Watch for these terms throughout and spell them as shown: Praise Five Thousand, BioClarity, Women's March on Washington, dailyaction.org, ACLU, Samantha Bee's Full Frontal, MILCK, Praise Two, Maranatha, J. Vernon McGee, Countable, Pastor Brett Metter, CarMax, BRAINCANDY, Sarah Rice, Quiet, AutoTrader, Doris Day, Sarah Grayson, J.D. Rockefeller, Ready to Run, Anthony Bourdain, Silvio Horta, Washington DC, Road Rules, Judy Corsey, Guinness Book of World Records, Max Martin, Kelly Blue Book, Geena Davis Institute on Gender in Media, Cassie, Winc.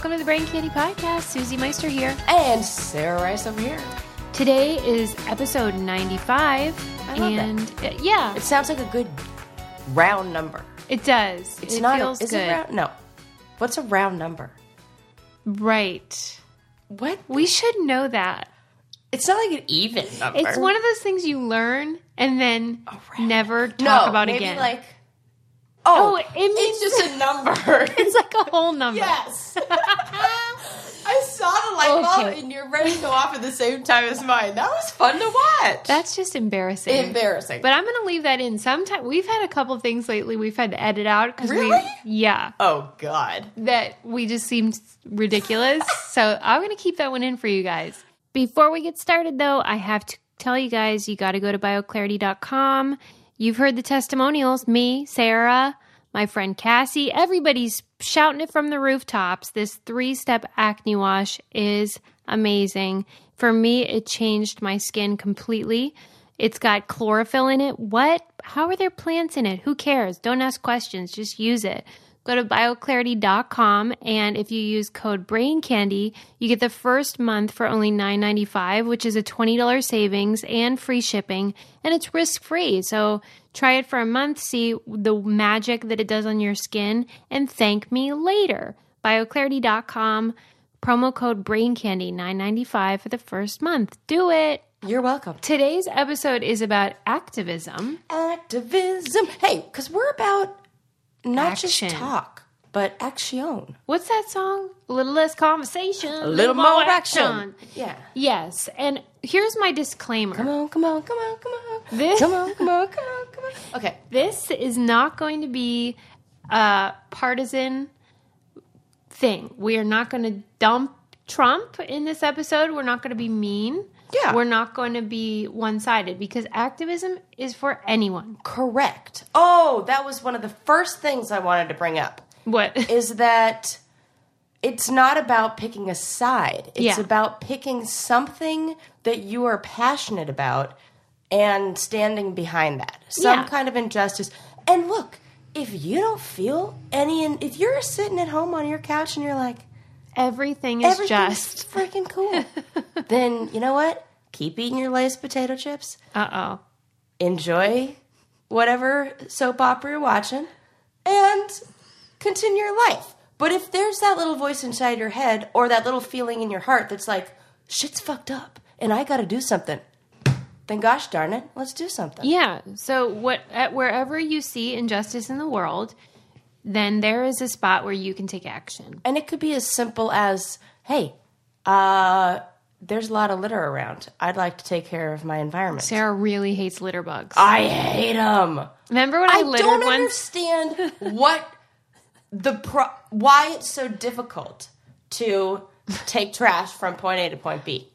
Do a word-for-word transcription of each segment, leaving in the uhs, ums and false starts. Welcome to the Brain Candy Podcast. Suzie Meister here. And Sarah Rice over here. Today is episode ninety-five. I love and that. It, yeah. It sounds like a good round number. It does. It's it not feels a, is good. It round? No. What's a round number? Right. What? We should know that. It's not like an even number. It's one of those things you learn and then never talk no, about maybe again. Like, oh, oh it means it's just a number. It's like a whole number. Yes. I saw the light bulb okay. and your brain go off at the same time as mine. That was fun to watch. That's just embarrassing. Embarrassing. But I'm going to leave that in. Sometime we've had a couple things lately we've had to edit out because really? we yeah. Oh God. That we just seemed ridiculous. So I'm going to keep that one in for you guys. Before we get started, though, I have to tell you guys, you got to go to bio clarity dot com. You've heard the testimonials. Me, Sarah, my friend Cassie, everybody's shouting it from the rooftops. This three-step acne wash is amazing. For me, it changed my skin completely. It's got chlorophyll in it. What? How are there plants in it? Who cares? Don't ask questions. Just use it. Go to bio clarity dot com, and if you use code BRAINCANDY, you get the first month for only nine ninety-five, which is a twenty dollars savings and free shipping, and it's risk-free. So try it for a month, see the magic that it does on your skin, and thank me later. bio clarity dot com, promo code BRAINCANDY, nine ninety-five for the first month. Do it. You're welcome. Today's episode is about activism. Activism. Hey, because we're about... Not action. Just talk, but action. What's that song? A little less conversation, a little, little more action. action. Yeah. Yes. And here's my disclaimer. Come on, come on, come on, come on. This, come on, come on, come on, come on. Okay. This is not going to be a partisan thing. We are not going to dump Trump in this episode. We're not going to be mean. Yeah. We're not going to be one-sided because activism is for anyone. Correct. Oh, that was one of the first things I wanted to bring up. What? Is that it's not about picking a side. It's yeah. about picking something that you are passionate about and standing behind that. Some yeah. kind of injustice. And look, if you don't feel any... If you're sitting at home on your couch and you're like... Everything is just freaking cool. Then you know what? Keep eating your Lay's potato chips. Uh-oh. Enjoy whatever soap opera you're watching and continue your life. But if there's that little voice inside your head or that little feeling in your heart that's like, shit's fucked up and I got to do something, then gosh darn it, let's do something. Yeah. So what? At wherever you see injustice in the world... then there is a spot where you can take action. And it could be as simple as, hey, uh, there's a lot of litter around. I'd like to take care of my environment. Sarah really hates litter bugs. I hate them. Remember when I, I littered once? I don't understand what the pro- why it's so difficult to take trash from point A to point B.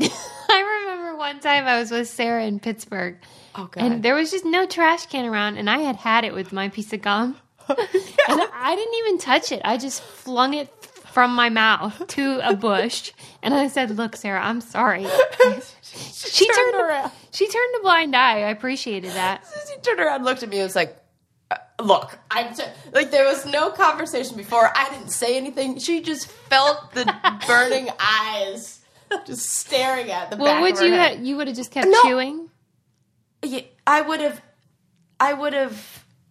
I remember one time I was with Sarah in Pittsburgh. Oh, God. And there was just no trash can around, and I had had it with my piece of gum. And I didn't even touch it. I just flung it from my mouth to a bush. And I said, look, Sarah, I'm sorry. she, she turned, turned around. She turned a blind eye. I appreciated that. She turned around, looked at me, and was like, look, I t- like there was no conversation before. I didn't say anything. She just felt the burning eyes just staring at the well, back would of her you head. Ha- you would have just kept no. chewing? Yeah, I would have, I would have,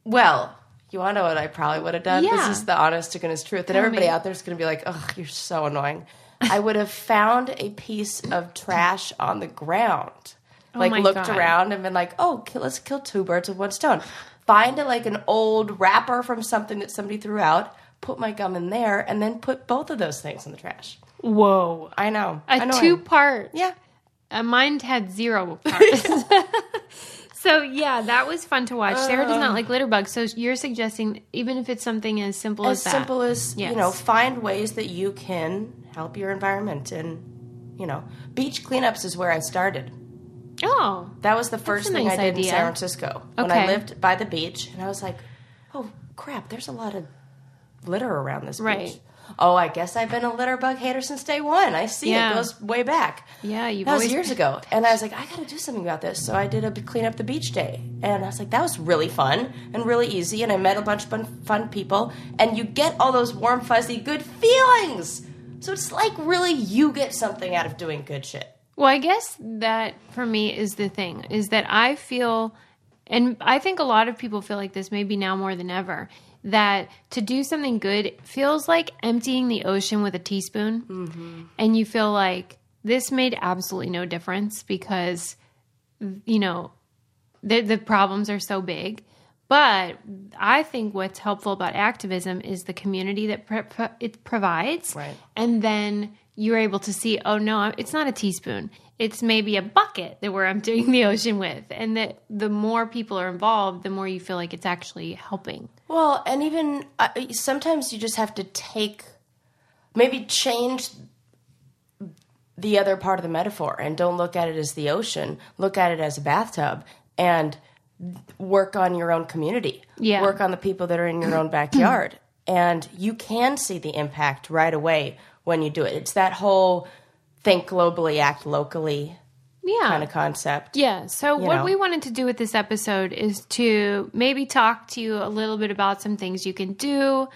well... You want to know what I probably would have done? Yeah. This is the honest to goodness truth. And everybody I mean, out there is going to be like, ugh, you're so annoying. I would have found a piece of trash on the ground. Oh like looked God. Around and been like, oh, kill, let's kill two birds with one stone. Find a, like an old wrapper from something that somebody threw out, put my gum in there, and then put both of those things in the trash. Whoa. I know. A annoying. Two-part. Yeah. Uh, mine had zero parts. So, yeah, that was fun to watch. Sarah does not like litter bugs, so you're suggesting even if it's something as simple as, as that. As simple as, yes. you know, find ways that you can help your environment. And, you know, beach cleanups is where I started. Oh. That was the first thing nice I did idea. in San Francisco. Okay. When I lived by the beach, and I was like, oh, crap, there's a lot of litter around this right. beach. oh, I guess I've been a litter bug hater since day one. I see yeah. it goes way back. Yeah, you've that always... was years ago. And I was like, I got to do something about this. So I did a clean up the beach day. And I was like, that was really fun and really easy. And I met a bunch of fun, fun people. And you get all those warm, fuzzy, good feelings. So it's like really you get something out of doing good shit. Well, I guess that for me is the thing, is that I feel, and I think a lot of people feel like this maybe now more than ever, that to do something good feels like emptying the ocean with a teaspoon. Mm-hmm. And you feel like this made absolutely no difference because, you know, the, the problems are so big. But I think what's helpful about activism is the community that pre- pre- it provides. Right. And then you're able to see, oh, no, it's not a teaspoon. It's maybe a bucket that we're emptying the ocean with. And that the more people are involved, the more you feel like it's actually helping. Well, and even uh, sometimes you just have to take, maybe change the other part of the metaphor and don't look at it as the ocean. Look at it as a bathtub and work on your own community. Yeah. Work on the people that are in your own backyard. And you can see the impact right away when you do it. It's that whole think globally, act locally yeah. kind of concept. Yeah. So what know. we wanted to do with this episode is to maybe talk to you a little bit about some things you can do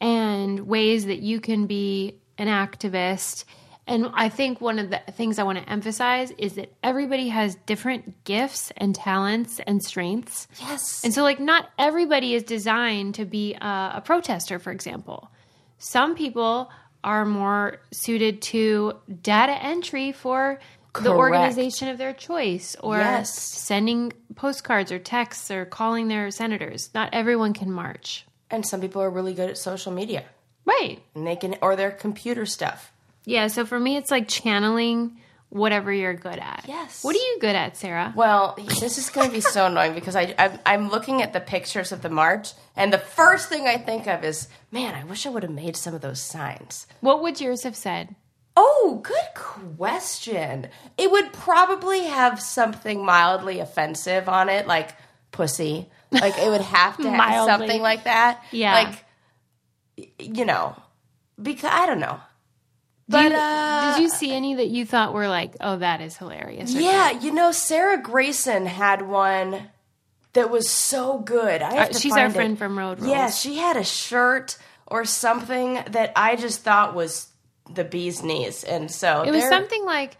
and ways that you can be an activist. And I think one of the things I want to emphasize is that everybody has different gifts and talents and strengths. Yes. And so, like, not everybody is designed to be a, a protester, for example. Some people are more suited to data entry for Correct. the organization of their choice or yes. sending postcards or texts or calling their senators. Not everyone can march. And some people are really good at social media. Right. And they can, or their computer stuff. Yeah, so for me, it's like channeling whatever you're good at. Yes. What are you good at, Sarah? Well, this is going to be so annoying because I, I'm, I'm looking at the pictures of the march, and the first thing I think of is, man, I wish I would have made some of those signs. What would yours have said? Oh, good question. It would probably have something mildly offensive on it, like pussy. Like, it would have to have something like that. Yeah. Like, you know, because I don't know. But did you, uh, did you see any that you thought were like, oh, that is hilarious? Yeah, you know, Sarah Grayson had one that was so good. I have uh, to she's find our friend it. from Road Rules. Yeah, she had a shirt or something that I just thought was the bee's knees, and so it was something like,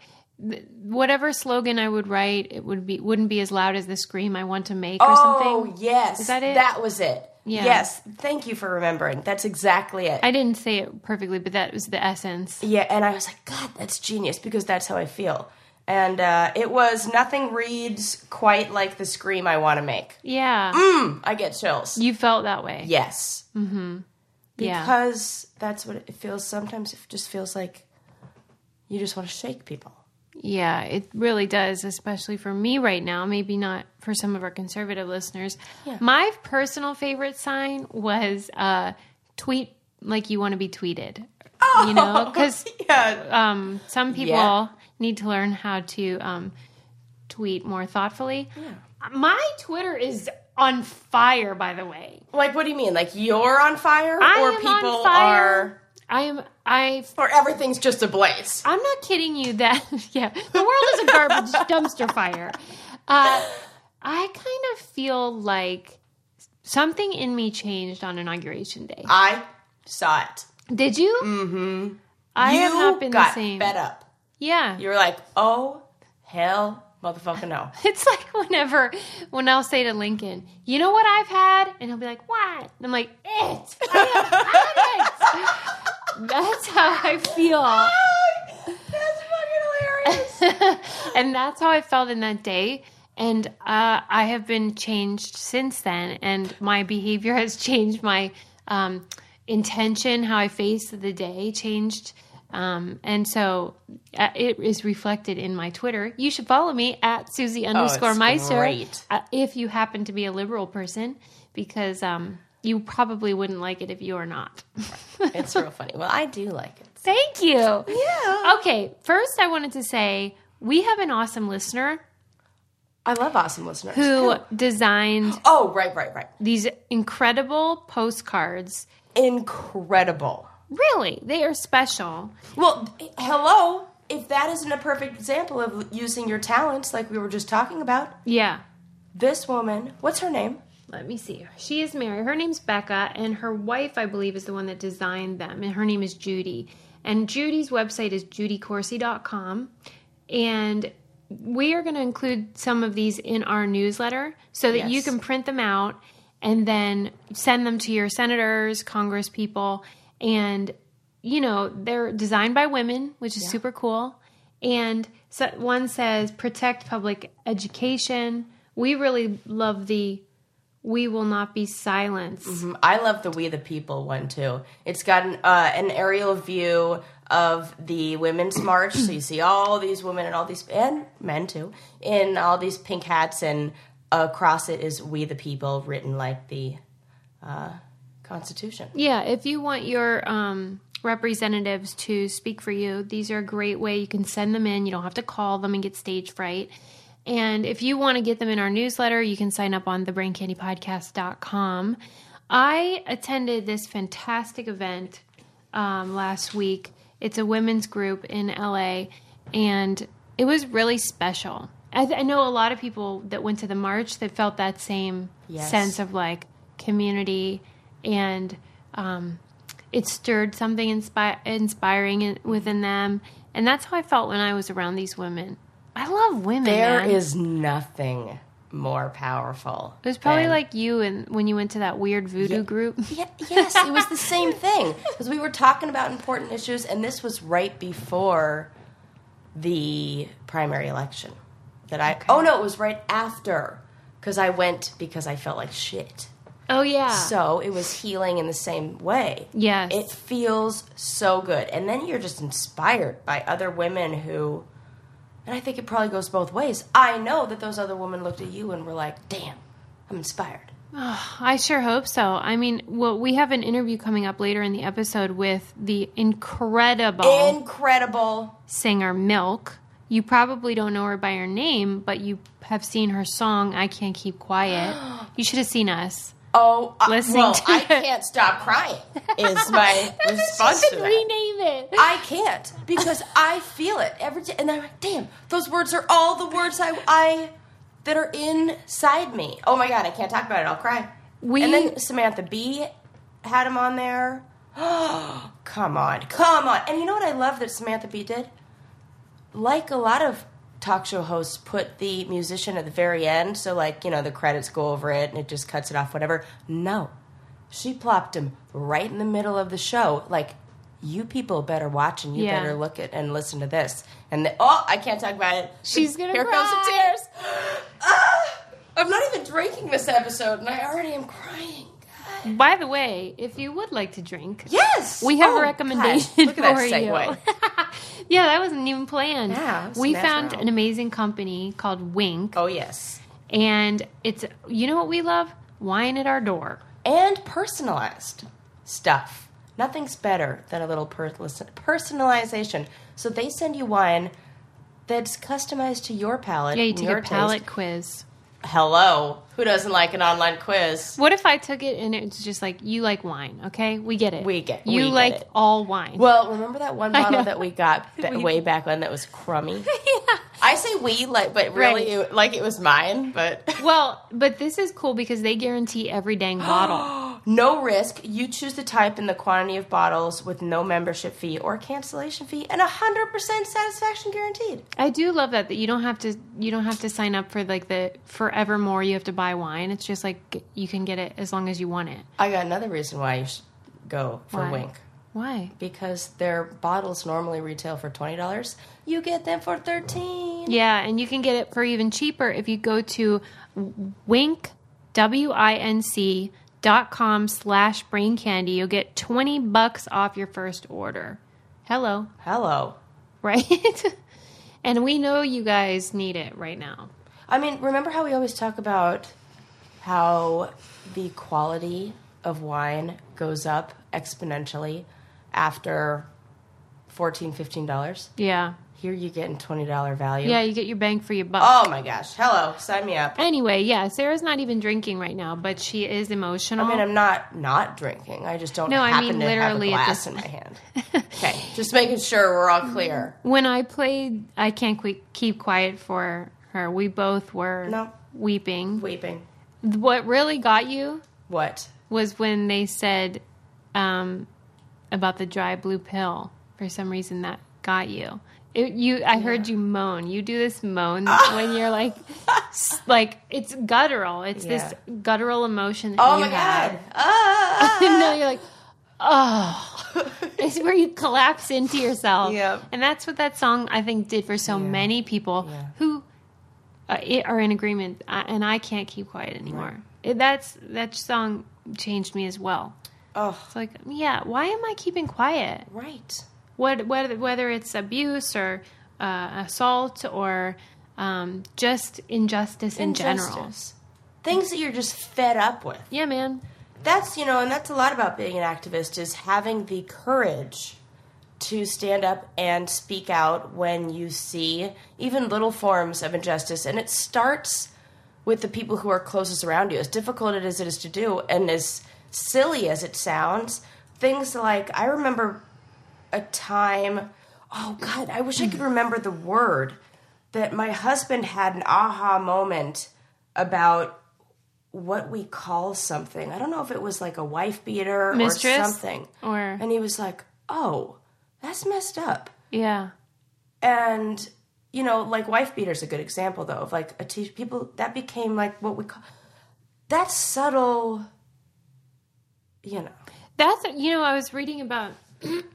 whatever slogan I would write, it would be wouldn't be as loud as the scream I want to make, or oh, something. Oh yes, is that it? That was it. Yeah. Yes. Thank you for remembering. That's exactly it. I didn't say it perfectly, but that was the essence. Yeah, and I was like, God, that's genius, because that's how I feel. And uh, it was, nothing reads quite like the scream I want to make. Yeah. Mm, I get chills. You felt that way. Yes. Mm-hmm. Yeah. Because that's what it feels. Sometimes it just feels like you just want to shake people. Yeah, it really does, especially for me right now. Maybe not for some of our conservative listeners. Yeah. My personal favorite sign was uh, tweet like you want to be tweeted. Oh, you know, because yeah. um, some people yeah. need to learn how to um, tweet more thoughtfully. Yeah. My Twitter is on fire, by the way. Like, what do you mean? Like, you're on fire, I or am people on fire. are? I am. I or everything's just ablaze. I'm not kidding you. That yeah, the world is a garbage dumpster fire. Uh, I kind of feel like something in me changed on Inauguration Day. I saw it. Did you? Mm-hmm. I you have not been got the same. Fed up. Yeah. You were like, oh hell, motherfucker, no. It's like whenever when I'll say to Lincoln, you know what I've had, and he'll be like, what? And I'm like, it. I have had it. That's how I feel. That's fucking hilarious. And that's how I felt in that day. And uh, I have been changed since then. And my behavior has changed. My um, intention, how I face the day changed. Um, and so uh, it is reflected in my Twitter. You should follow me at Suzie underscore Meister uh, if you happen to be a liberal person, because... Um, you probably wouldn't like it if you are not. It's real funny. Well, I do like it. Thank you. Yeah. Okay. First, I wanted to say we have an awesome listener. I love awesome listeners. Who designed... Oh, right, right, right. These incredible postcards. Incredible. Really? They are special. Well, hello, if that isn't a perfect example of using your talents like we were just talking about. Yeah. This woman, what's her name? Let me see. She is married. Her name's Becca, and her wife, I believe, is the one that designed them, and her name is Judy. And Judy's website is judy corsey dot com, and we are going to include some of these in our newsletter so that yes. you can print them out and then send them to your senators, congresspeople, and, you know, they're designed by women, which is yeah. super cool. And so one says, protect public education. We really love the... We will not be silenced. Mm-hmm. I love the We the People one, too. It's got an, uh, an aerial view of the women's march. So you see all these women and all these and men, too, in all these pink hats. And across it is We the People written like the uh, Constitution. Yeah, if you want your um, representatives to speak for you, these are a great way. You can send them in. You don't have to call them and get stage fright. And if you want to get them in our newsletter, you can sign up on the brain candy podcast dot com. I attended this fantastic event um, last week. It's a women's group in L A, and it was really special. I, th- I know a lot of people that went to the march that felt that same yes. sense of, like, community, and um, it stirred something inspi- inspiring in- within them. And that's how I felt when I was around these women. I love women. There man. is nothing more powerful. It was probably than, like you and when you went to that weird voodoo yeah, group. Yeah, yes, it was the same thing. Because we were talking about important issues, and this was right before the primary election. That I okay. Oh, no, it was right after. Because I went because I felt like shit. Oh, yeah. So it was healing in the same way. Yes. It feels so good. And then you're just inspired by other women who... And I think it probably goes both ways. I know that those other women looked at you and were like, damn, I'm inspired. Oh, I sure hope so. I mean, well, we have an interview coming up later in the episode with the incredible... Incredible. ...singer MILCK. You probably don't know her by her name, but you have seen her song, I Can't Keep Quiet. You should have seen us. Oh, uh, listening well, to I it. Can't stop crying is my response to that. Rename it. I can't because I feel it every day, and I'm like, damn, those words are all the words I, I that are inside me. Oh my god, I can't talk about it. I'll cry. We and then Samantha Bee had him on there. Oh, come on, come on. And you know what I love that Samantha Bee did? Like a lot of talk show hosts put the musician at the very end, so, like, you know, the credits go over it and it just cuts it off, whatever. No. She plopped him right in the middle of the show, like, you people better watch and you yeah. better look at and listen to this. And the, oh, I can't talk about it. She's gonna Here cry. Comes the tears. Ah, I'm not even drinking this episode and I already am crying. God. By the way, if you would like to drink, yes, we have oh, a recommendation God. Look at for that segue. Yeah, that wasn't even planned. Yeah, we found an amazing company called Winc. Oh, yes. And it's, you know what we love? Wine at our door. And personalized stuff. Nothing's better than a little per- personalization. So they send you wine that's customized to your palate. Yeah, you take a palate quiz. Hello. Who doesn't like an online quiz? What if I took it and it's just like, you like wine, okay? We get it. We get it. You like it. All wine. Well, remember that one bottle that we got that we, way back when that was crummy? Yeah. I say we, like, but really, right. it, like, it was mine, but... Well, but this is cool because they guarantee every dang bottle. No risk. You choose the type and the quantity of bottles with no membership fee or cancellation fee and one hundred percent satisfaction guaranteed. I do love that, that you don't have to you don't have to sign up for, like, the forevermore you have to buy wine. It's just, like, you can get it as long as you want it. I got another reason why you should go for why? Winc. Why? Because their bottles normally retail for twenty dollars. You get them for thirteen dollars. Yeah, and you can get it for even cheaper if you go to Winc, W I N C, dot com slash brain candy. You'll get twenty bucks off your first order. Hello. Hello. Right? And we know you guys need it right now. I mean, remember how we always talk about how the quality of wine goes up exponentially after fourteen dollars, fifteen dollars? Yeah. Here you're getting twenty dollars value. Yeah, you get your bang for your buck. Oh, my gosh. Hello. Sign me up. Anyway, yeah, Sarah's not even drinking right now, but she is emotional. I mean, I'm not not drinking. I just don't no, happen I mean, to literally have a glass in my hand. Okay, just making sure we're all clear. When I played I Can't Qu- Keep Quiet for her, we both were no. weeping. Weeping. What really got you? What? Was when they said um, about the dry blue pill. For some reason, that got you. It, you, I yeah. heard you moan. You do this moan oh. when you're like, like it's guttural. It's yeah. this guttural emotion. That oh you my had. God! Ah. No, you're like, oh, it's where you collapse into yourself. Yep. And that's what that song I think did for so yeah. many people yeah. who uh, are in agreement. And I can't keep quiet anymore. Right. It, that's that song changed me as well. Oh, it's like yeah. Why am I keeping quiet? Right. What, whether whether it's abuse or uh, assault or um, just injustice in injustice. general, things that you're just fed up with. Yeah, man. That's you know, and that's a lot about being an activist is having the courage to stand up and speak out when you see even little forms of injustice, and it starts with the people who are closest around you. As difficult as it is to do, and as silly as it sounds, things like I remember. A time, oh God, I wish I could remember the word that my husband had an aha moment about what we call something. I don't know if it was like a wife beater Mistress, or something. Or... And he was like, oh, that's messed up. Yeah. And, you know, like wife beater is a good example though of like a t- people that became like what we call that subtle, you know. That's, you know, I was reading about.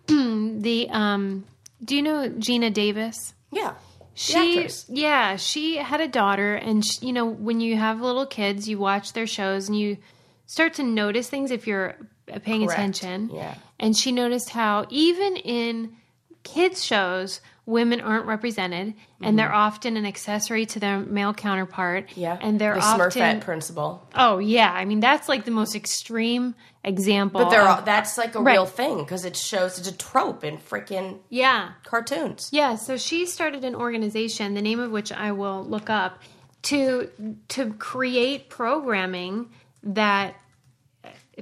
the um do you know Geena Davis? Yeah. She yeah, she had a daughter and she, you know when you have little kids you watch their shows and you start to notice things if you're paying Correct. attention. Yeah. And she noticed how even in kids shows women aren't represented mm-hmm. and they're often an accessory to their male counterpart. Yeah. And they're the often Smurfette principle. Oh yeah. I mean that's like the most extreme example. But they're all, that's like a right. real thing because it shows it's a trope in freaking yeah. cartoons. Yeah. So she started an organization, the name of which I will look up, to to create programming that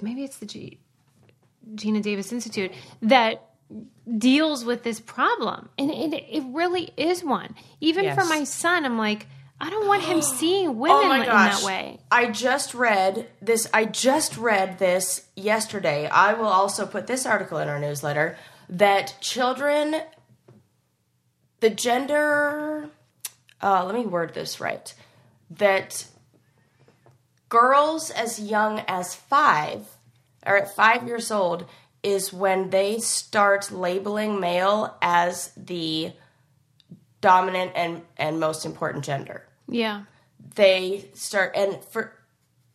maybe it's the G, Geena Davis Institute that deals with this problem. And it, it really is one. Even yes. for my son, I'm like, I don't want him seeing women oh my gosh. in that way. I just read this. I just read this yesterday. I will also put this article in our newsletter that children, the gender, uh, let me word this right, that girls as young as five or at five years old is when they start labeling male as the dominant and, and most important gender. Yeah. They start, and for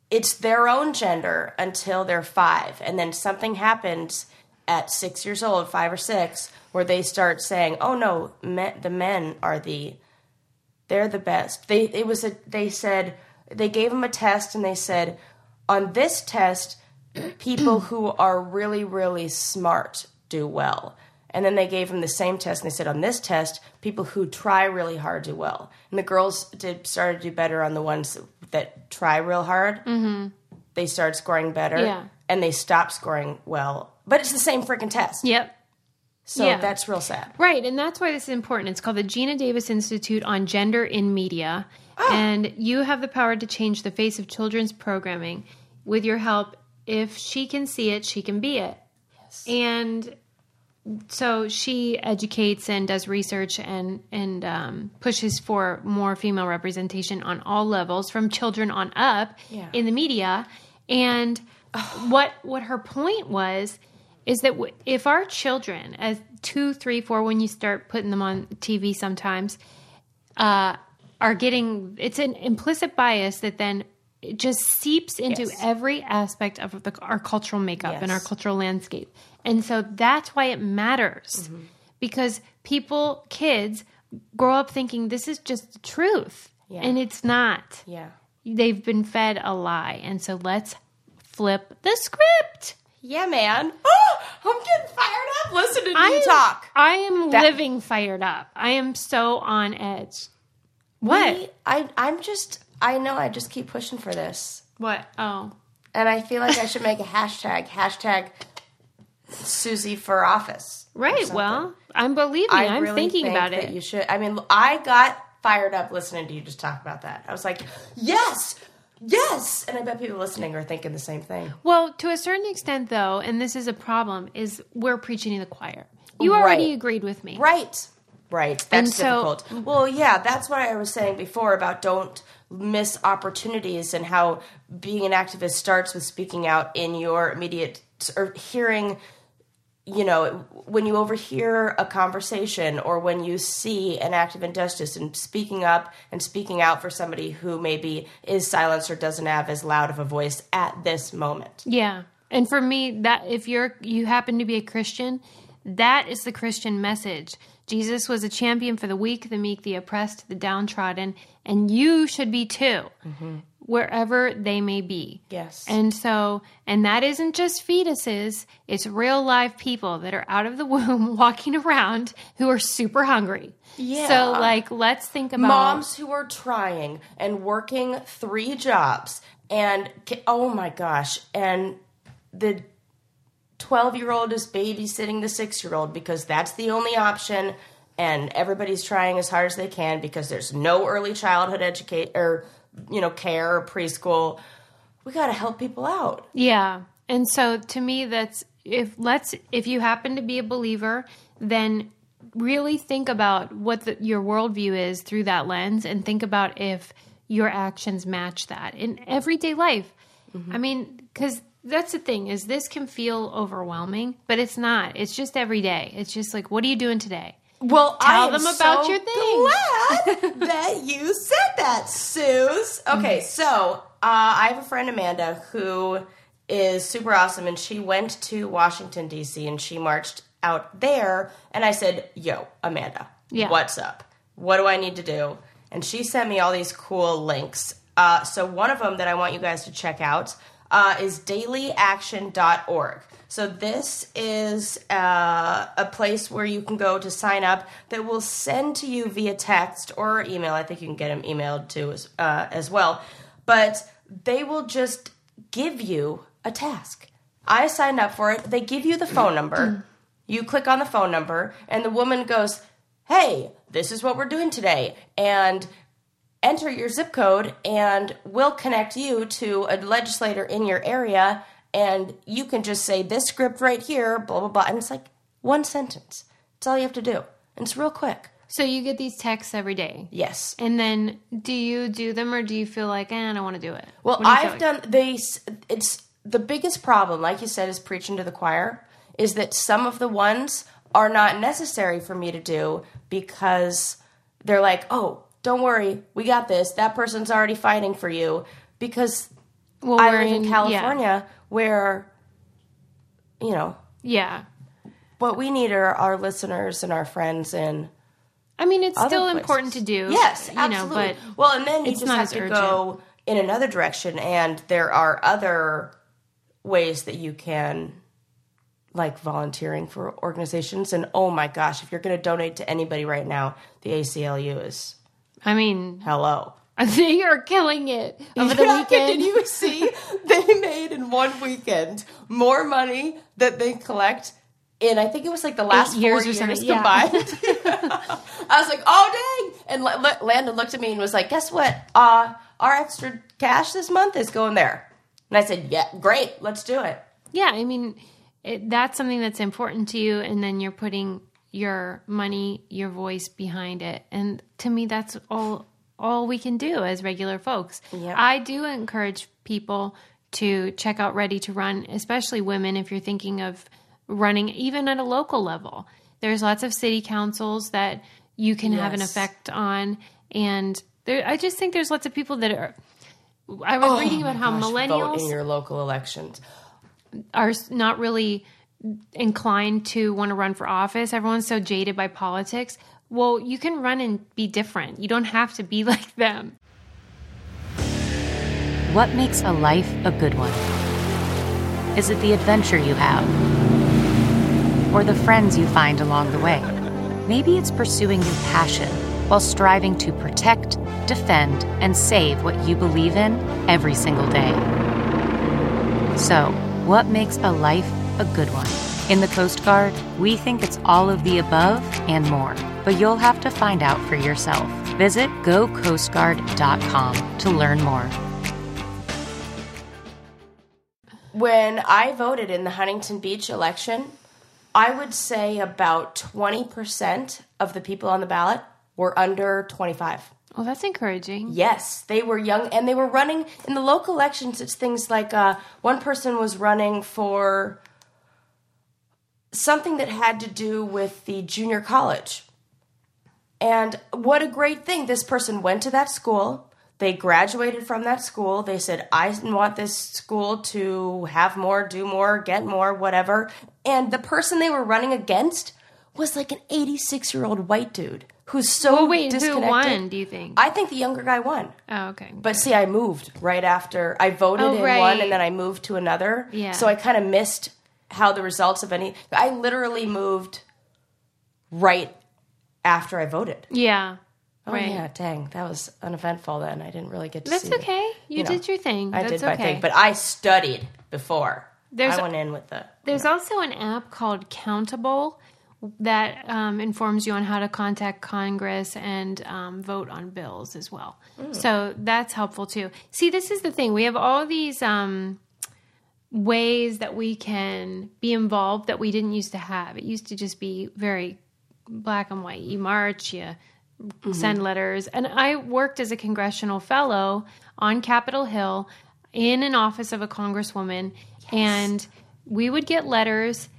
it's their own gender until they're five. And then something happens at six years old, five or six, where they start saying, oh no, me, the men are the, they're the best. They, it was a, they said, they gave them a test and they said, on this test, people who are really, really smart do well. And then they gave them the same test, and they said, on this test, people who try really hard do well. And the girls did started to do better on the ones that try real hard. Mm-hmm. They started scoring better, yeah. and they stopped scoring well. But it's the same freaking test. Yep. So yeah. that's real sad. Right, and that's why this is important. It's called the Geena Davis Institute on Gender in Media. Oh. And you have the power to change the face of children's programming. With your help, if she can see it, she can be it. Yes. And... So she educates and does research and, and um, pushes for more female representation on all levels from children on up yeah. in the media. And what what her point was is that w- if our children, as two, three, four, when you start putting them on T V sometimes, uh, are getting – it's an implicit bias that then it just seeps into yes. every aspect of the, our cultural makeup yes. and our cultural landscape. And so that's why it matters mm-hmm. because people, kids, grow up thinking this is just the truth yeah. and it's not. Yeah, they've been fed a lie. And so let's flip the script. yeah, man. Oh, I'm getting fired up listening to you talk. I am that, living fired up. I am so on edge. What? Me, I, I'm just, I know I just keep pushing for this. What? Oh. And I feel like I should make a hashtag, hashtag Suzie for office. Right. Well, I'm believing. I I'm really thinking think about that it. You should. I mean, I got fired up listening to you just talk about that. I was like, yes. Yes! And I bet people listening are thinking the same thing. Well, to a certain extent, though, and this is a problem, is we're preaching to the choir. You right. already agreed with me. Right. Right. That's so difficult. Well, yeah, that's what I was saying before about don't miss opportunities and how being an activist starts with speaking out in your immediate – or hearing – you know, when you overhear a conversation or when you see an act of injustice and speaking up and speaking out for somebody who maybe is silenced or doesn't have as loud of a voice at this moment. Yeah. And for me, that if you're you happen to be a Christian, that is the Christian message. Jesus was a champion for the weak, the meek, the oppressed, the downtrodden, and you should be too. Mm-hmm. Wherever they may be. Yes. And so, and that isn't just fetuses, it's real live people that are out of the womb walking around who are super hungry. Yeah. So like, let's think about moms who are trying and working three jobs and oh my gosh. And the twelve year old is babysitting the six year old because that's the only option. And everybody's trying as hard as they can because there's no early childhood education or you know, care or preschool. We got to help people out. Yeah. And so to me, that's if let's, if you happen to be a believer, then really think about what the, your worldview is through that lens and think about if your actions match that in everyday life. Mm-hmm. I mean, cause that's the thing is this can feel overwhelming, but it's not, it's just every day. It's just like, what are you doing today? Well, Tell I am them about so your thing. glad that you said that, Suze. Okay, so uh, I have a friend, Amanda, who is super awesome, and she went to Washington, D C, and she marched out there, and I said, yo, Amanda, yeah. what's up? What do I need to do? And she sent me all these cool links. Uh, so one of them that I want you guys to check out uh, is daily action dot org. So this is uh, a place where you can go to sign up that will send to you via text or email. I think you can get them emailed too as, uh, as well. But they will just give you a task. I signed up for it. They give you the phone number. You click on the phone number, and the woman goes, hey, this is what we're doing today. And enter your zip code, and we'll connect you to a legislator in your area. And you can just say this script right here, blah, blah, blah. And it's like one sentence. It's all you have to do. And it's real quick. So you get these texts every day. Yes. And then do you do them or do you feel like, eh, I don't want to do it? Well, do I've like? done they. It's the biggest problem, like you said, is preaching to the choir, is that some of the ones are not necessary for me to do because they're like, oh, don't worry. We got this. That person's already fighting for you because well, I live in, in California. Yeah. Where, you know, yeah, what we need are our listeners and our friends. And I mean, it's still places. important to do. Yes, absolutely. You know, but well, and then you just have to urgent. go in another direction, and there are other ways that you can, like volunteering for organizations. And oh my gosh, if you're going to donate to anybody right now, the A C L U is. I mean, hello. They are killing it over the yeah, weekend. Did you see? They made in one weekend more money that they collect in, I think it was like the last Eight years four or years yeah. combined. I was like, oh, dang. And Landon looked at me and was like, guess what? Uh, our extra cash this month is going there. And I said, yeah, great. Let's do it. Yeah, I mean, it, that's something that's important to you. And then you're putting your money, your voice behind it. And to me, that's all... all we can do as regular folks. Yep. I do encourage people to check out Ready to Run, especially women, if you're thinking of running even at a local level. There's lots of city councils that you can yes. have an effect on. And there, I just think there's lots of people that are... I was oh reading about how gosh, millennials... vote in your local elections. ...are not really inclined to want to run for office. Everyone's so jaded by politics. Well, you can run and be different. You don't have to be like them. What makes a life a good one? Is it the adventure you have? Or the friends you find along the way? Maybe it's pursuing your passion while striving to protect, defend, and save what you believe in every single day. So, what makes a life a good one? In the Coast Guard, we think it's all of the above and more, but you'll have to find out for yourself. Visit go coast guard dot com to learn more. When I voted in the Huntington Beach election, I would say about twenty percent of the people on the ballot were under twenty-five. Well, that's encouraging. Yes, they were young, and they were running in the local elections. It's things like uh, one person was running for something that had to do with the junior college. And what a great thing. This person went to that school. They graduated from that school. They said, I want this school to have more, do more, get more, whatever. And the person they were running against was like an eighty-six-year-old white dude who's so well, wait, disconnected. Who won, do you think? I think the younger guy won. Oh, okay. But see, I moved right after. I voted oh, in right. one, and then I moved to another. Yeah. So I kind of missed how the results of any... I literally moved right after I voted. Yeah. Oh, right. Yeah, dang. That was uneventful then. I didn't really get to That's see That's okay. It. You, you know, did your thing. I That's did my okay. thing. But I studied before. There's, I went in with the... There's you know. also an app called Countable that um, informs you on how to contact Congress and um, vote on bills as well. Mm. So that's helpful too. See, this is the thing. We have all these um, ways that we can be involved that we didn't used to have. It used to just be very black and white. You march, you mm-hmm. send letters. And I worked as a congressional fellow on Capitol Hill in an office of a congresswoman. Yes. And we would get letters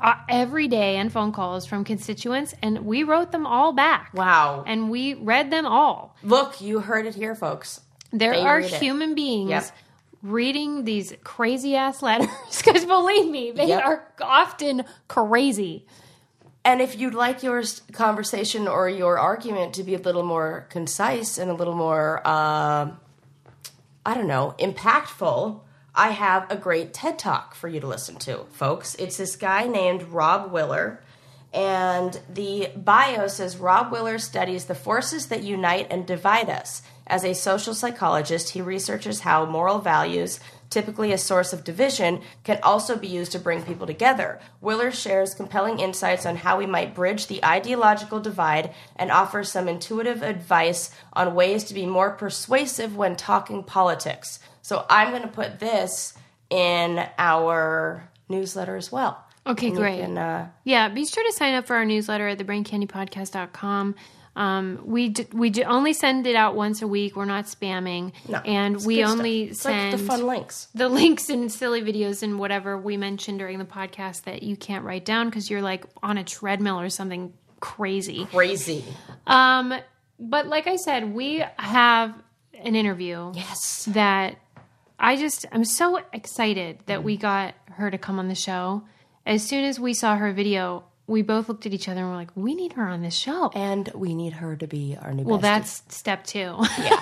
Uh, every day and phone calls from constituents, and we wrote them all back. Wow. And we read them all. Look, you heard it here, folks. There they are human it. beings yep. reading these crazy-ass letters, because believe me, they yep. are often crazy. And if you'd like your conversation or your argument to be a little more concise and a little more, uh, I don't know, impactful... I have a great TED Talk for you to listen to, folks. It's this guy named Rob Willer, and the bio says, Rob Willer studies the forces that unite and divide us. As a social psychologist, he researches how moral values, typically a source of division, can also be used to bring people together. Willer shares compelling insights on how we might bridge the ideological divide and offers some intuitive advice on ways to be more persuasive when talking politics. So I'm going to put this in our newsletter as well. Okay, and great. Can, uh, yeah, be sure to sign up for our newsletter at the brain candy podcast dot com. Um, we d- we d- only send it out once a week. We're not spamming. No, and we only send like the fun links. The links and silly videos and whatever we mentioned during the podcast that you can't write down because you're like on a treadmill or something crazy. Crazy. Um, but like I said, we have an interview. Yes. That... I just, I'm so excited that we got her to come on the show. As soon as we saw her video, we both looked at each other and were like, we need her on this show. And we need her to be our new well, bestie. Well, that's step two. Yeah.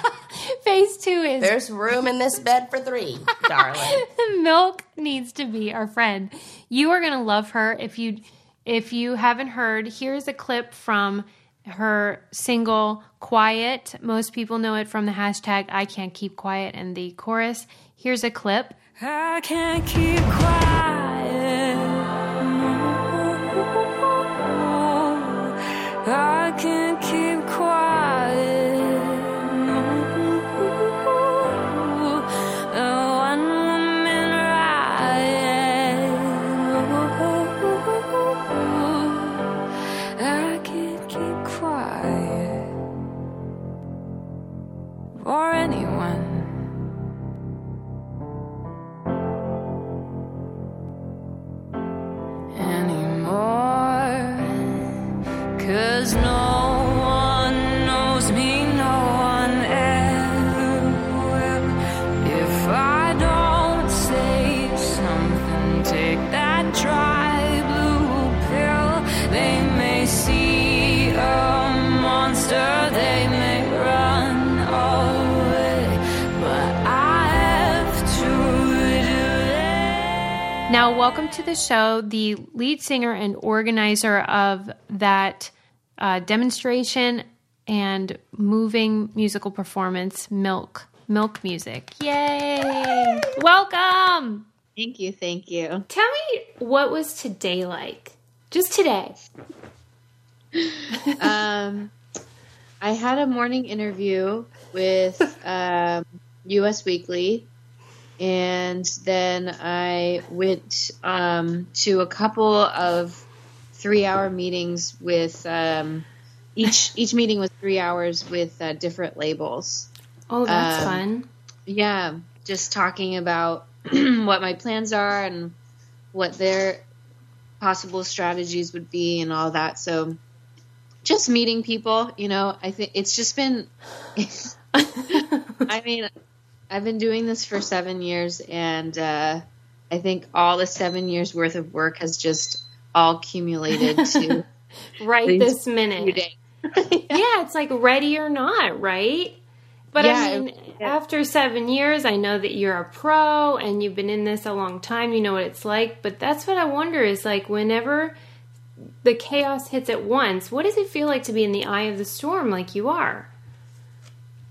Phase two is... There's room in this bed for three, darling. MILCK needs to be our friend. You are going to love her. If you, if you haven't heard, here's a clip from her single, Quiet. Most people know it from the hashtag, I Can't Keep Quiet, and the chorus. Here's a clip. I can't keep quiet. No, I can't keep quiet. No, one woman riot. I can't keep quiet for anyone. Now, welcome to the show, the lead singer and organizer of that uh, demonstration and moving musical performance, MILCK, MILCK Music. Yay! Yay! Welcome! Thank you, thank you. Tell me, what was today like? Just today. um, I had a morning interview with um, U S Weekly. And then I went um, to a couple of three-hour meetings with um, each. Each meeting was three hours with uh, different labels. Oh, that's um, fun! Yeah, just talking about what my plans are and what their possible strategies would be and all that. So, just meeting people. You know, I think it's just been. I mean. I've been doing this for seven years, and uh, I think all the seven years worth of work has just all accumulated to right this minute. yeah. yeah, it's like ready or not, right? But yeah, I mean, it, yeah. after seven years, I know that you're a pro and you've been in this a long time. You know what it's like. But that's what I wonder is like whenever the chaos hits at once, what does it feel like to be in the eye of the storm like you are?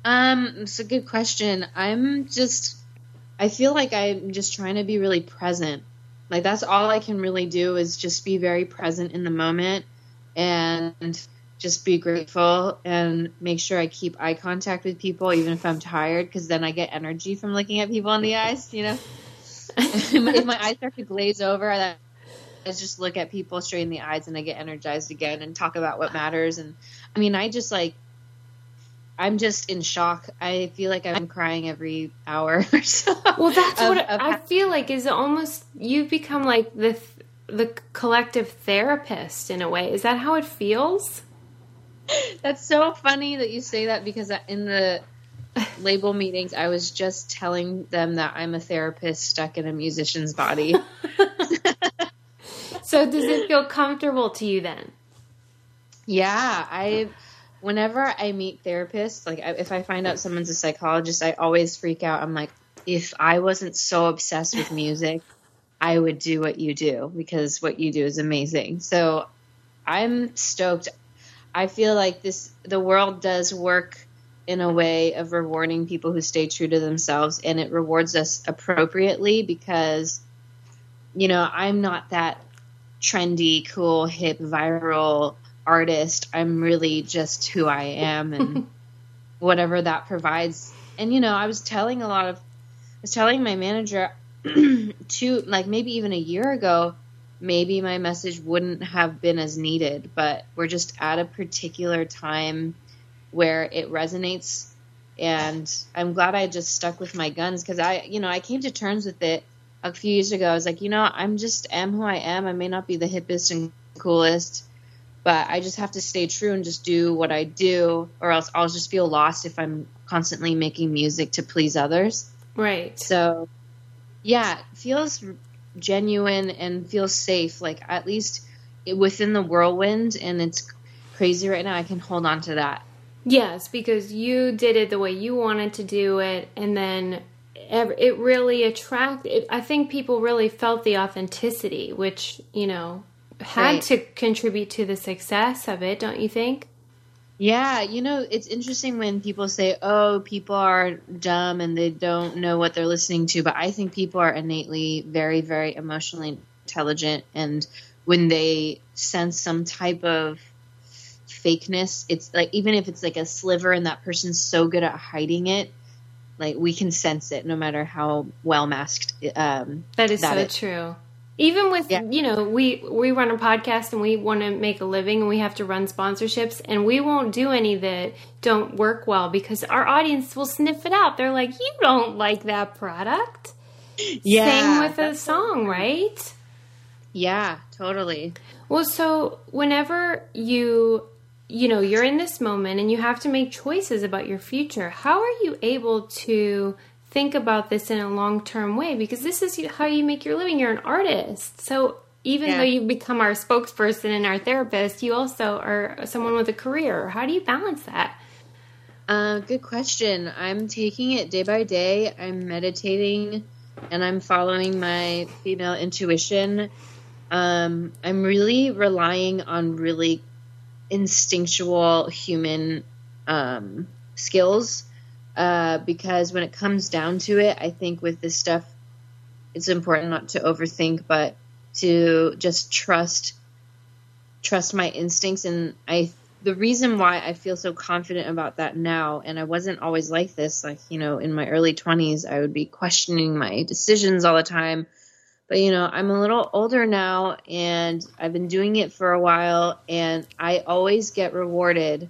Um, it's a good question. I'm just, I feel like I'm just trying to be really present. Like that's all I can really do is just be very present in the moment and just be grateful and make sure I keep eye contact with people, even if I'm tired, because then I get energy from looking at people in the eyes, you know, if my eyes start to glaze over, I just look at people straight in the eyes and I get energized again and talk about what matters. And I mean, I just like, I'm just in shock. I feel like I'm crying every hour or so. Well, that's of, what of I feel like is almost you've become like the the collective therapist in a way. Is that how it feels? That's so funny that you say that because in the label meetings, I was just telling them that I'm a therapist stuck in a musician's body. So does it feel comfortable to you then? Yeah, I... Whenever I meet therapists, like if I find out someone's a psychologist, I always freak out. I'm like, if I wasn't so obsessed with music, I would do what you do because what you do is amazing. So I'm stoked. I feel like this, the world does work in a way of rewarding people who stay true to themselves, and it rewards us appropriately because, you know, I'm not that trendy, cool, hip, viral artist. I'm really just who I am and whatever that provides. And, you know, I was telling a lot of, I was telling my manager to like maybe even a year ago, maybe my message wouldn't have been as needed, but we're just at a particular time where it resonates. And I'm glad I just stuck with my guns. Cause I, you know, I came to terms with it a few years ago. I was like, you know, I'm just am who I am. I may not be the hippest and coolest, but I just have to stay true and just do what I do, or else I'll just feel lost if I'm constantly making music to please others. Right. So, yeah, it feels genuine and feels safe, like at least within the whirlwind, and it's crazy right now, I can hold on to that. Yes, because you did it the way you wanted to do it, and then it really attracted, I think people really felt the authenticity, which, you know... had right. to contribute to the success of it, don't you think? Yeah, you know, it's interesting when people say, oh, people are dumb and they don't know what they're listening to, but I think people are innately very, very emotionally intelligent, and when they sense some type of fakeness, it's like, even if it's like a sliver and that person's so good at hiding it, like we can sense it no matter how well masked um, that is that so is. True. Even with, yeah. you know, we, we run a podcast and we want to make a living and we have to run sponsorships, and we won't do any that don't work well because our audience will sniff it out. They're like, you don't like that product. Yeah. Same with a song, right? Yeah, totally. Well, so whenever you, you know, you're in this moment and you have to make choices about your future, how are you able to... think about this in a long-term way, because this is how you make your living. You're an artist. So even yeah. though you become our spokesperson and our therapist, you also are someone with a career. How do you balance that? Uh, good question. I'm taking it day by day. I'm meditating and I'm following my female intuition. Um, I'm really relying on really instinctual human um, skills uh, because when it comes down to it, I think with this stuff, it's important not to overthink, but to just trust trust my instincts. And I the reason why I feel so confident about that now, and I wasn't always like this, like, you know, in my early twenties, I would be questioning my decisions all the time. But, you know, I'm a little older now, and I've been doing it for a while, and I always get rewarded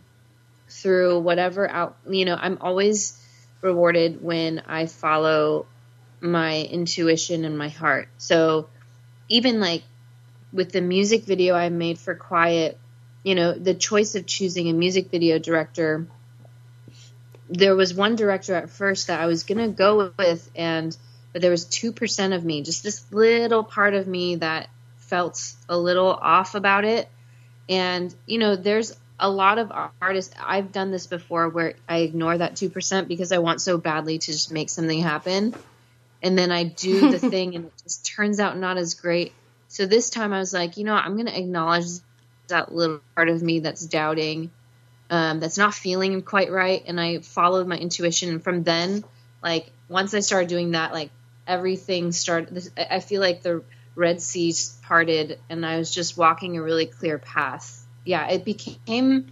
through whatever out, you know, I'm always rewarded when I follow my intuition and my heart. So even like with the music video I made for Quiet, you know, the choice of choosing a music video director, there was one director at first that I was going to go with, and but there was two percent of me, just this little part of me that felt a little off about it. And, you know, there's a lot of artists, I've done this before, where I ignore that two percent because I want so badly to just make something happen. And then I do the thing and it just turns out not as great. So this time I was like, you know, I'm going to acknowledge that little part of me that's doubting, um, that's not feeling quite right. And I followed my intuition. And from then, like, once I started doing that, like everything started, I feel like the Red Sea parted and I was just walking a really clear path. Yeah. It became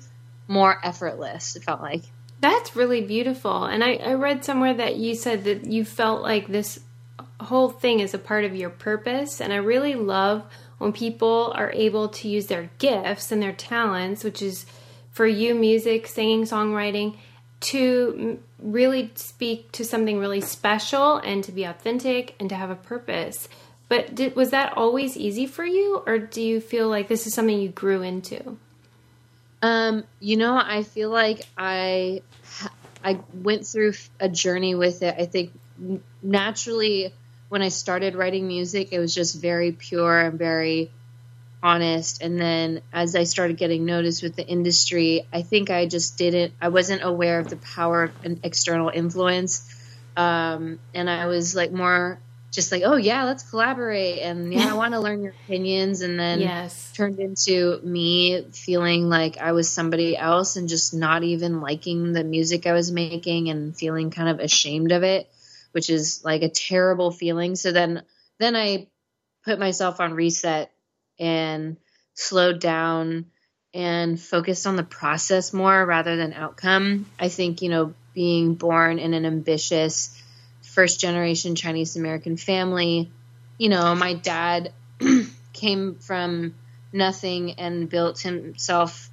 more effortless. It felt like. That's really beautiful. And I, I read somewhere that you said that you felt like this whole thing is a part of your purpose. And I really love when people are able to use their gifts and their talents, which is for you, music, singing, songwriting, to really speak to something really special and to be authentic and to have a purpose. But did, was that always easy for you? Or do you feel like this is something you grew into? Um, you know, I feel like I, I went through a journey with it. I think naturally when I started writing music, it was just very pure and very honest. And then as I started getting noticed with the industry, I think I just didn't, I wasn't aware of the power of an external influence. Um, and I was like more just like, oh yeah, let's collaborate. And yeah, I want to learn your opinions. And then yes. Turned into me feeling like I was somebody else and just not even liking the music I was making and feeling kind of ashamed of it, which is like a terrible feeling. So then, then I put myself on reset and slowed down and focused on the process more rather than outcome. I think, you know, being born in an ambitious first generation Chinese American family, you know, my dad came from nothing and built himself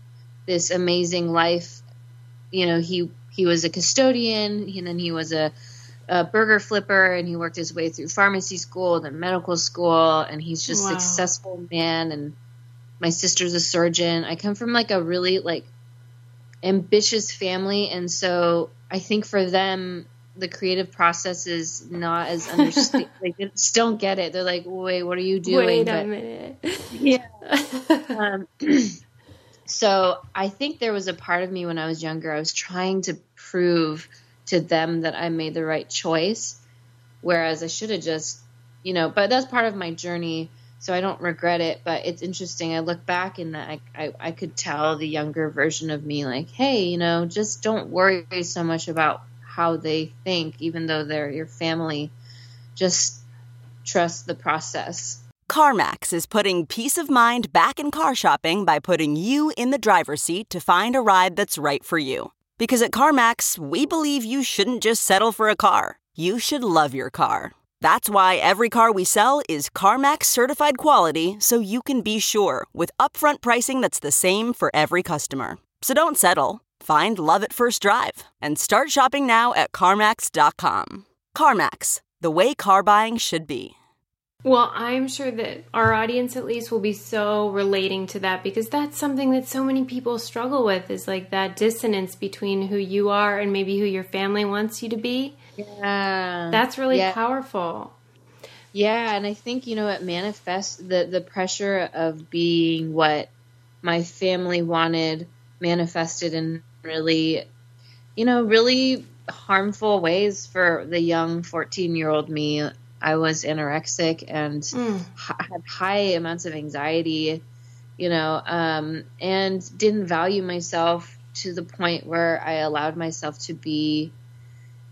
this amazing life. You know, he, he was a custodian and then he was a, a burger flipper, and he worked his way through pharmacy school, then medical school, and he's just wow. successful man. And my sister's a surgeon. I come from like a really like ambitious family. And so I think for them, the creative process is not as understood. Like they just don't get it. They're like, wait, what are you doing? Wait a but, minute. Yeah. um, so I think there was a part of me when I was younger, I was trying to prove to them that I made the right choice, whereas I should have just, you know, but that's part of my journey, so I don't regret it. But it's interesting. I look back and I, I, I could tell the younger version of me, like, hey, you know, just don't worry so much about how they think, even though they're your family. Just trust the process. CarMax is putting peace of mind back in car shopping by putting you in the driver's seat to find a ride that's right for you. Because at CarMax, we believe you shouldn't just settle for a car. You should love your car. That's why every car we sell is CarMax certified quality, so you can be sure with upfront pricing that's the same for every customer. So don't settle. Find love at first drive and start shopping now at CarMax dot com. CarMax, the way car buying should be. Well, I'm sure that our audience at least will be so relating to that, because that's something that so many people struggle with, is like that dissonance between who you are and maybe who your family wants you to be. Yeah. That's really yeah. powerful. Yeah. And I think, you know, it manifests the, the pressure of being what my family wanted manifested in really, you know, really harmful ways for the young fourteen year old me. I was anorexic and mm. h- had high amounts of anxiety, you know, um, and didn't value myself to the point where I allowed myself to be,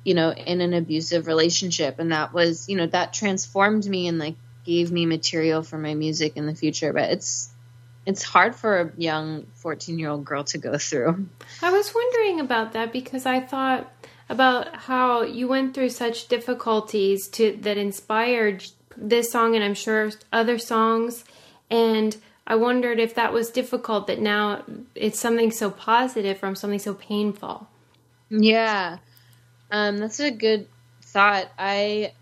you know, in an abusive relationship. And that was, you know, that transformed me and like gave me material for my music in the future. But it's, it's hard for a young fourteen year old girl to go through. I was wondering about that because I thought about how you went through such difficulties to that inspired this song, and I'm sure other songs. And I wondered if that was difficult, that now it's something so positive from something so painful. Yeah. Um, that's a good thought. I,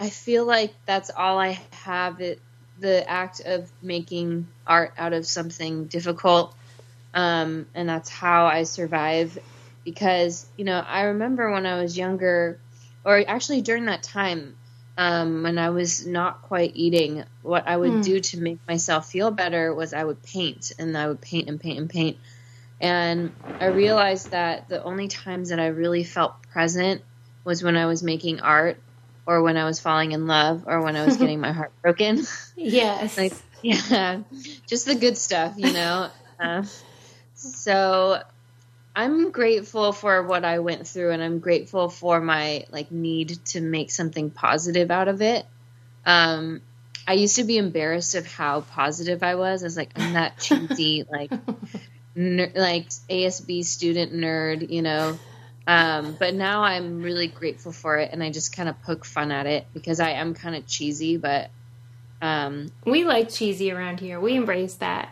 I feel like that's all I have. It, the act of making art out of something difficult. Um, and that's how I survive, because, you know, I remember when I was younger, or actually during that time, um, when I was not quite eating, what I would mm. do to make myself feel better was I would paint, and I would paint and paint and paint. And I realized that the only times that I really felt present was when I was making art, or when I was falling in love, or when I was getting my heart broken. Yes. Like, yeah. Just the good stuff, you know? uh, so I'm grateful for what I went through, and I'm grateful for my like need to make something positive out of it. Um, I used to be embarrassed of how positive I was. I was like, I'm that cheesy, like, ner- like A S B student nerd, you know? Um, but now I'm really grateful for it, and I just kind of poke fun at it because I am kind of cheesy, but um, we like cheesy around here. We embrace that.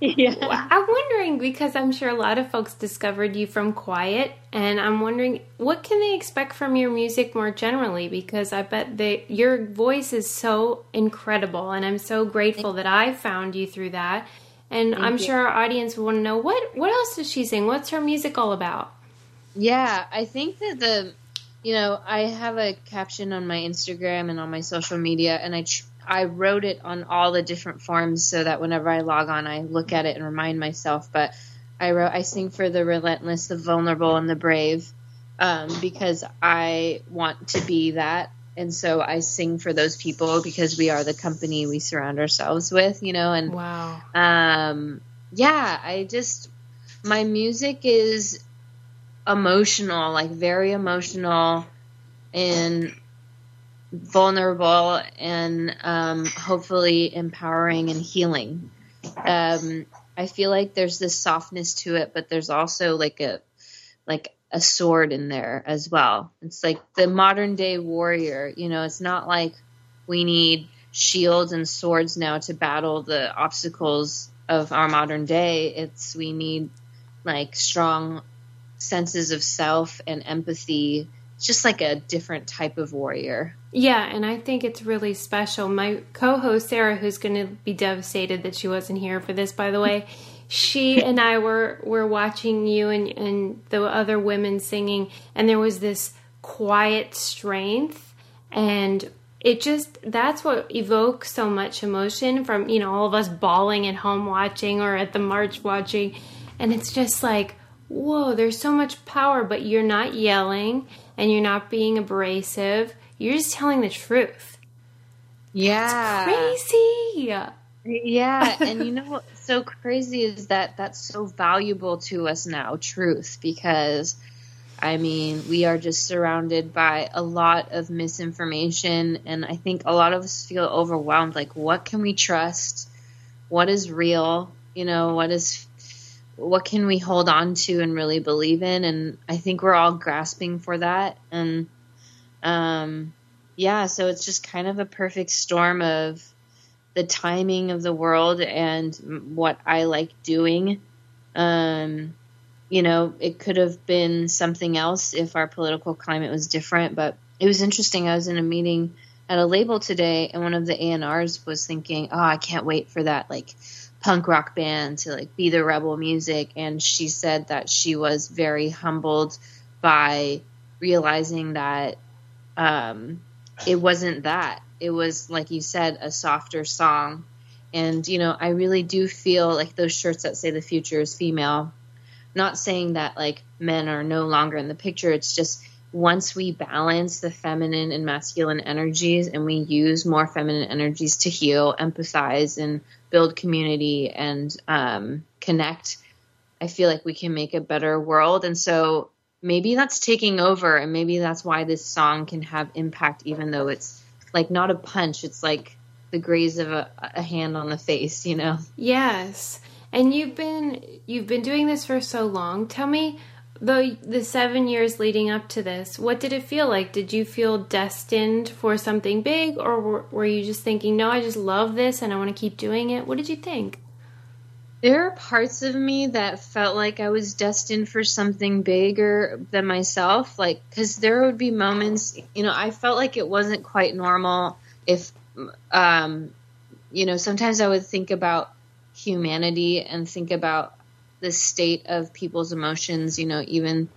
Yeah. I'm wondering, because I'm sure a lot of folks discovered you from Quiet, and I'm wondering what can they expect from your music more generally, because I bet that your voice is so incredible, and I'm so grateful that I found you through that. And Thank I'm you. sure our audience would want to know what, what else does she sing? What's her music all about? Yeah, I think that the, you know, I have a caption on my Instagram and on my social media, and I tr- I wrote it on all the different forms so that whenever I log on, I look at it and remind myself. But I wrote, I sing for the relentless, the vulnerable, and the brave, um, because I want to be that. And so I sing for those people because we are the company we surround ourselves with, you know. And wow. Um, yeah, I just, my music is emotional, like very emotional and vulnerable, and um, hopefully empowering and healing. Um, I feel like there's this softness to it, but there's also like a like a sword in there as well. It's like the modern day warrior, you know. It's not like we need shields and swords now to battle the obstacles of our modern day. It's we need like strong senses of self and empathy. It's just like a different type of warrior. Yeah, and I think it's really special. My co-host Sarah, who's going to be devastated that she wasn't here for this, by the way, she and I were were watching you and, and the other women singing, and there was this quiet strength, and it just, that's what evokes so much emotion from, you know, all of us bawling at home watching or at the march watching, and it's just like, whoa, there's so much power, but you're not yelling and you're not being abrasive. You're just telling the truth. Yeah. That's crazy. Yeah. And you know what's so crazy is that that's so valuable to us now, truth, because, I mean, we are just surrounded by a lot of misinformation. And I think a lot of us feel overwhelmed. Like, what can we trust? What is real? You know, what is what can we hold on to and really believe in? And I think we're all grasping for that. And, um, yeah, so it's just kind of a perfect storm of the timing of the world and what I like doing. Um, you know, it could have been something else if our political climate was different, but it was interesting. I was in a meeting at a label today, and one of the A and Rs was thinking, oh, I can't wait for that, like, punk rock band to like be the rebel music. And she said that she was very humbled by realizing that um, it wasn't that. It was, like you said, a softer song. And, you know, I really do feel like those shirts that say the future is female, not saying that like men are no longer in the picture. It's just once we balance the feminine and masculine energies and we use more feminine energies to heal, empathize, and build community and um, connect, I feel like we can make a better world. And so maybe that's taking over, and maybe that's why this song can have impact, even though it's like not a punch. It's like the graze of a, a hand on the face, you know? Yes. And you've been, you've been doing this for so long. Tell me, the, the seven years leading up to this, what did it feel like? Did you feel destined for something big, or were, were you just thinking, no, I just love this and I want to keep doing it? What did you think? There are parts of me that felt like I was destined for something bigger than myself. Like, cause there would be moments, you know, I felt like it wasn't quite normal if, um, you know, sometimes I would think about humanity and think about the state of people's emotions, you know, even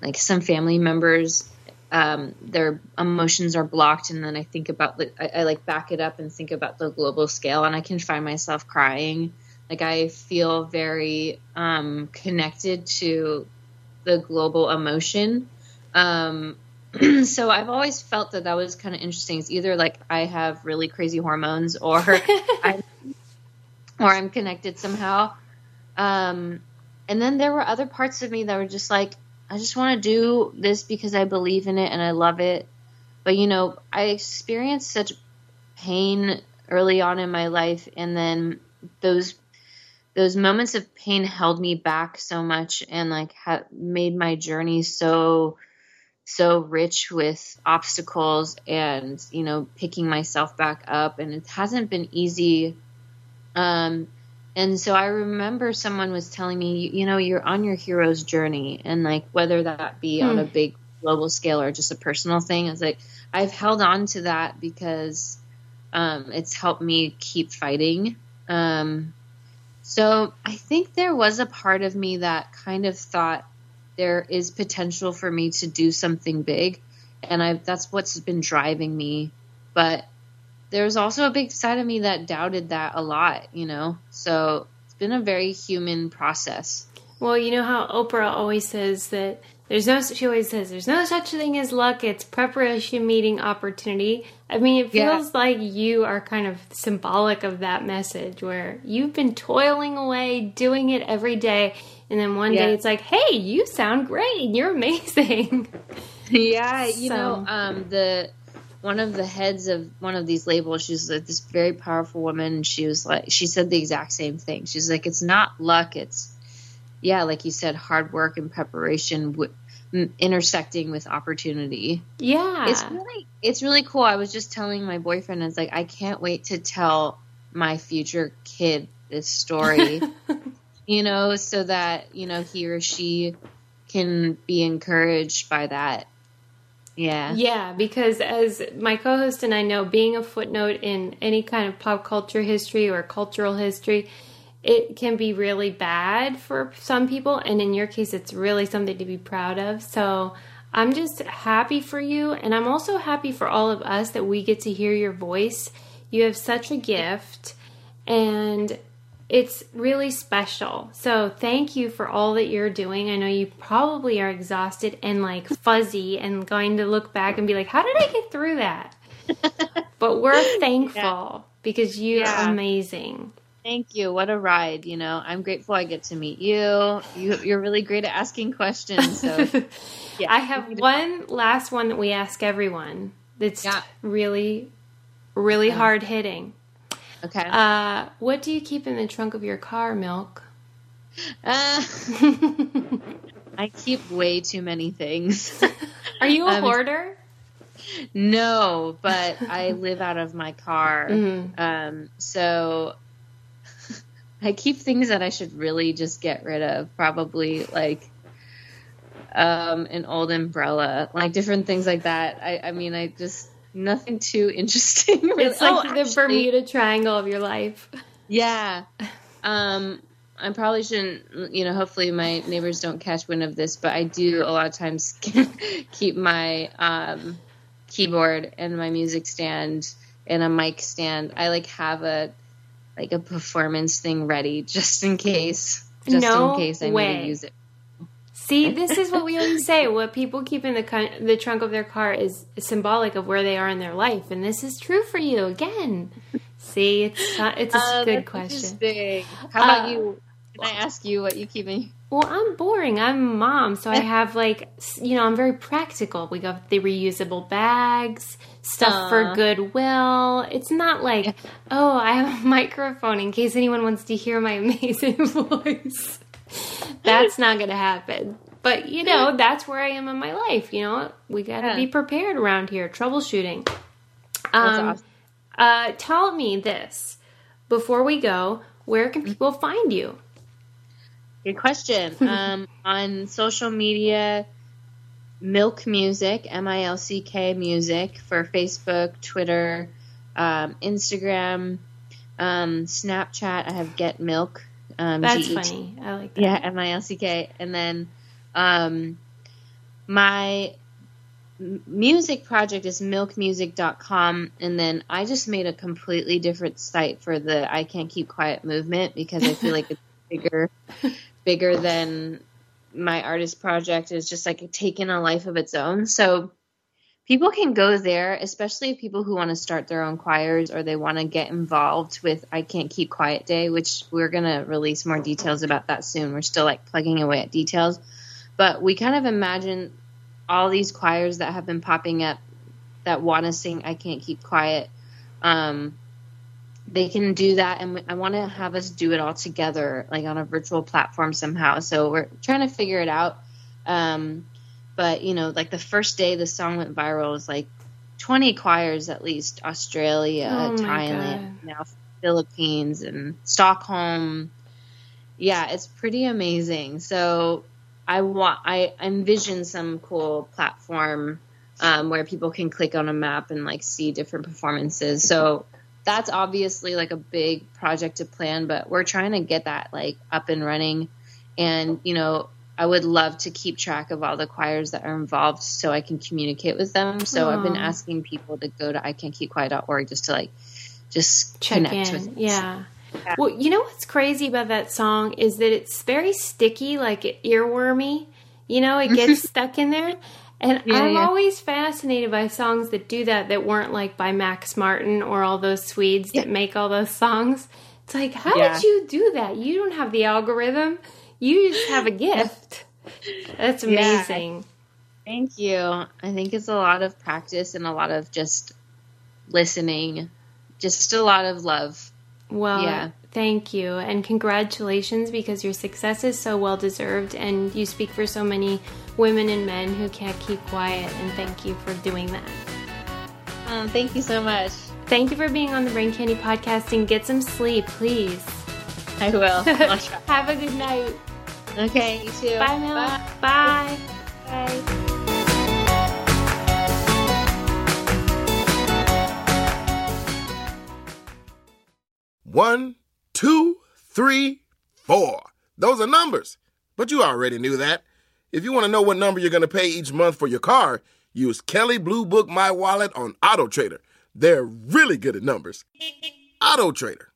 like some family members, um, their emotions are blocked. And then I think about, I, I like back it up and think about the global scale, and I can find myself crying. Like I feel very um, connected to the global emotion. Um, so I've always felt that that was kind of interesting. It's either like I have really crazy hormones, or I'm, or I'm connected somehow. Um, and then there were other parts of me that were just like, I just want to do this because I believe in it and I love it. But, you know, I experienced such pain early on in my life. And then those, those moments of pain held me back so much, and like ha- made my journey so, so rich with obstacles and, you know, picking myself back up. And it hasn't been easy. Um, And so I remember someone was telling me, you, you know, you're on your hero's journey. And like, whether that be mm. on a big global scale or just a personal thing, it's like, I've held on to that because, um, it's helped me keep fighting. Um, so I think there was a part of me that kind of thought there is potential for me to do something big. And I, that's what's been driving me. But there's also a big side of me that doubted that a lot, you know? So it's been a very human process. Well, you know how Oprah always says that there's no, she always says there's no such thing as luck. It's preparation meeting opportunity. I mean, it feels yeah. like you are kind of symbolic of that message, where you've been toiling away, doing it every day. And then one yeah. day it's like, hey, you sound great. You're amazing. Yeah. You so. know, um, the, one of the heads of one of these labels, she's like this very powerful woman. She was like, she said the exact same thing. She's like, it's not luck. It's yeah. Like you said, hard work and preparation w- intersecting with opportunity. Yeah. It's really, it's really cool. I was just telling my boyfriend, it's like, I can't wait to tell my future kid this story, you know, so that, you know, he or she can be encouraged by that. Yeah. Yeah, because as my co-host and I know, being a footnote in any kind of pop culture history or cultural history, it can be really bad for some people. And in your case, it's really something to be proud of. So I'm just happy for you. And I'm also happy for all of us that we get to hear your voice. You have such a gift, and it's really special. So thank you for all that you're doing. I know you probably are exhausted and like fuzzy and going to look back and be like, how did I get through that? But we're thankful yeah. because you yeah. are amazing. Thank you. What a ride. You know, I'm grateful I get to meet you. you you're really great at asking questions. So yeah. I have one last one that we ask everyone. That's yeah. really, really yeah. hard hitting. Okay. Uh, what do you keep in the trunk of your car, Milk? Uh, I keep way too many things. Are you a um, hoarder? No, but I live out of my car. Mm-hmm. Um, so I keep things that I should really just get rid of. Probably like um, an old umbrella, like different things like that. I, I mean, I just... Nothing too interesting. Really. It's like oh, the actually, Bermuda Triangle of your life. Yeah. Um, I probably shouldn't, you know, hopefully my neighbors don't catch wind of this, but I do a lot of times keep my um, keyboard and my music stand and a mic stand. I like have a, like a performance thing ready just in case, just no in case I way. need to use it. See, this is what we always say. What people keep in the the trunk of their car is symbolic of where they are in their life. And this is true for you again. See, it's not, it's a uh, good question. How about uh, you? Can I ask you what you keep in? Well, I'm boring. I'm a mom. So I have like, you know, I'm very practical. We got the reusable bags, stuff Aww. for Goodwill. It's not like, oh, I have a microphone in case anyone wants to hear my amazing voice. That's not going to happen. But, you know, that's where I am in my life. You know, we got to yeah. be prepared around here. Troubleshooting. That's um, awesome. Uh, tell me this. Before we go, where can people find you? Good question. Um, on social media, MILCK Music, M I L C K Music, for Facebook, Twitter, um, Instagram, um, Snapchat. I have Get MILCK. Um, That's G E T. Funny. I like that. Yeah, M I L C K. And then um, my music project is milk music dot com. And then I just made a completely different site for the I Can't Keep Quiet movement because I feel like it's bigger bigger than my artist project. Is just like taking a life of its own. So people can go there, especially people who want to start their own choirs or they want to get involved with I Can't Keep Quiet Day, which we're going to release more details about that soon. We're still like plugging away at details, but we kind of imagine all these choirs that have been popping up that want to sing I Can't Keep Quiet. Um, They can do that, and I want to have us do it all together, like on a virtual platform somehow. So we're trying to figure it out. Um, but, you know, like the first day the song went viral was like twenty choirs at least, Australia, oh Thailand, God. now Philippines, and Stockholm. Yeah, it's pretty amazing. So I want, I envision some cool platform um, where people can click on a map and like see different performances. So that's obviously like a big project to plan, but we're trying to get that like up and running. And, you know, I would love to keep track of all the choirs that are involved so I can communicate with them. So Aww. I've been asking people to go to I can't keep quiet dot org just to like, just Check connect in. with them. Yeah. yeah. Well, you know, what's crazy about that song is that it's very sticky, like earwormy, you know, it gets stuck in there. And yeah, I'm yeah. always fascinated by songs that do that, that weren't like by Max Martin or all those Swedes yeah. that make all those songs. It's like, how yeah. did you do that? You don't have the algorithm. You just have a gift. That's amazing. Yeah. Thank you. I think it's a lot of practice and a lot of just listening. Just a lot of love. Well, yeah. thank you. And congratulations, because your success is so well-deserved and you speak for so many women and men who can't keep quiet. And thank you for doing that. Um, thank you so much. Thank you for being on the Brain Candy podcast, and get some sleep, please. I will. Have a good night. Okay, you too. Bye, Mel. Bye. Bye. Bye. Bye. One, two, three, four. Those are numbers, but you already knew that. If you want to know what number you're going to pay each month for your car, use Kelly Blue Book My Wallet on AutoTrader. They're really good at numbers. AutoTrader.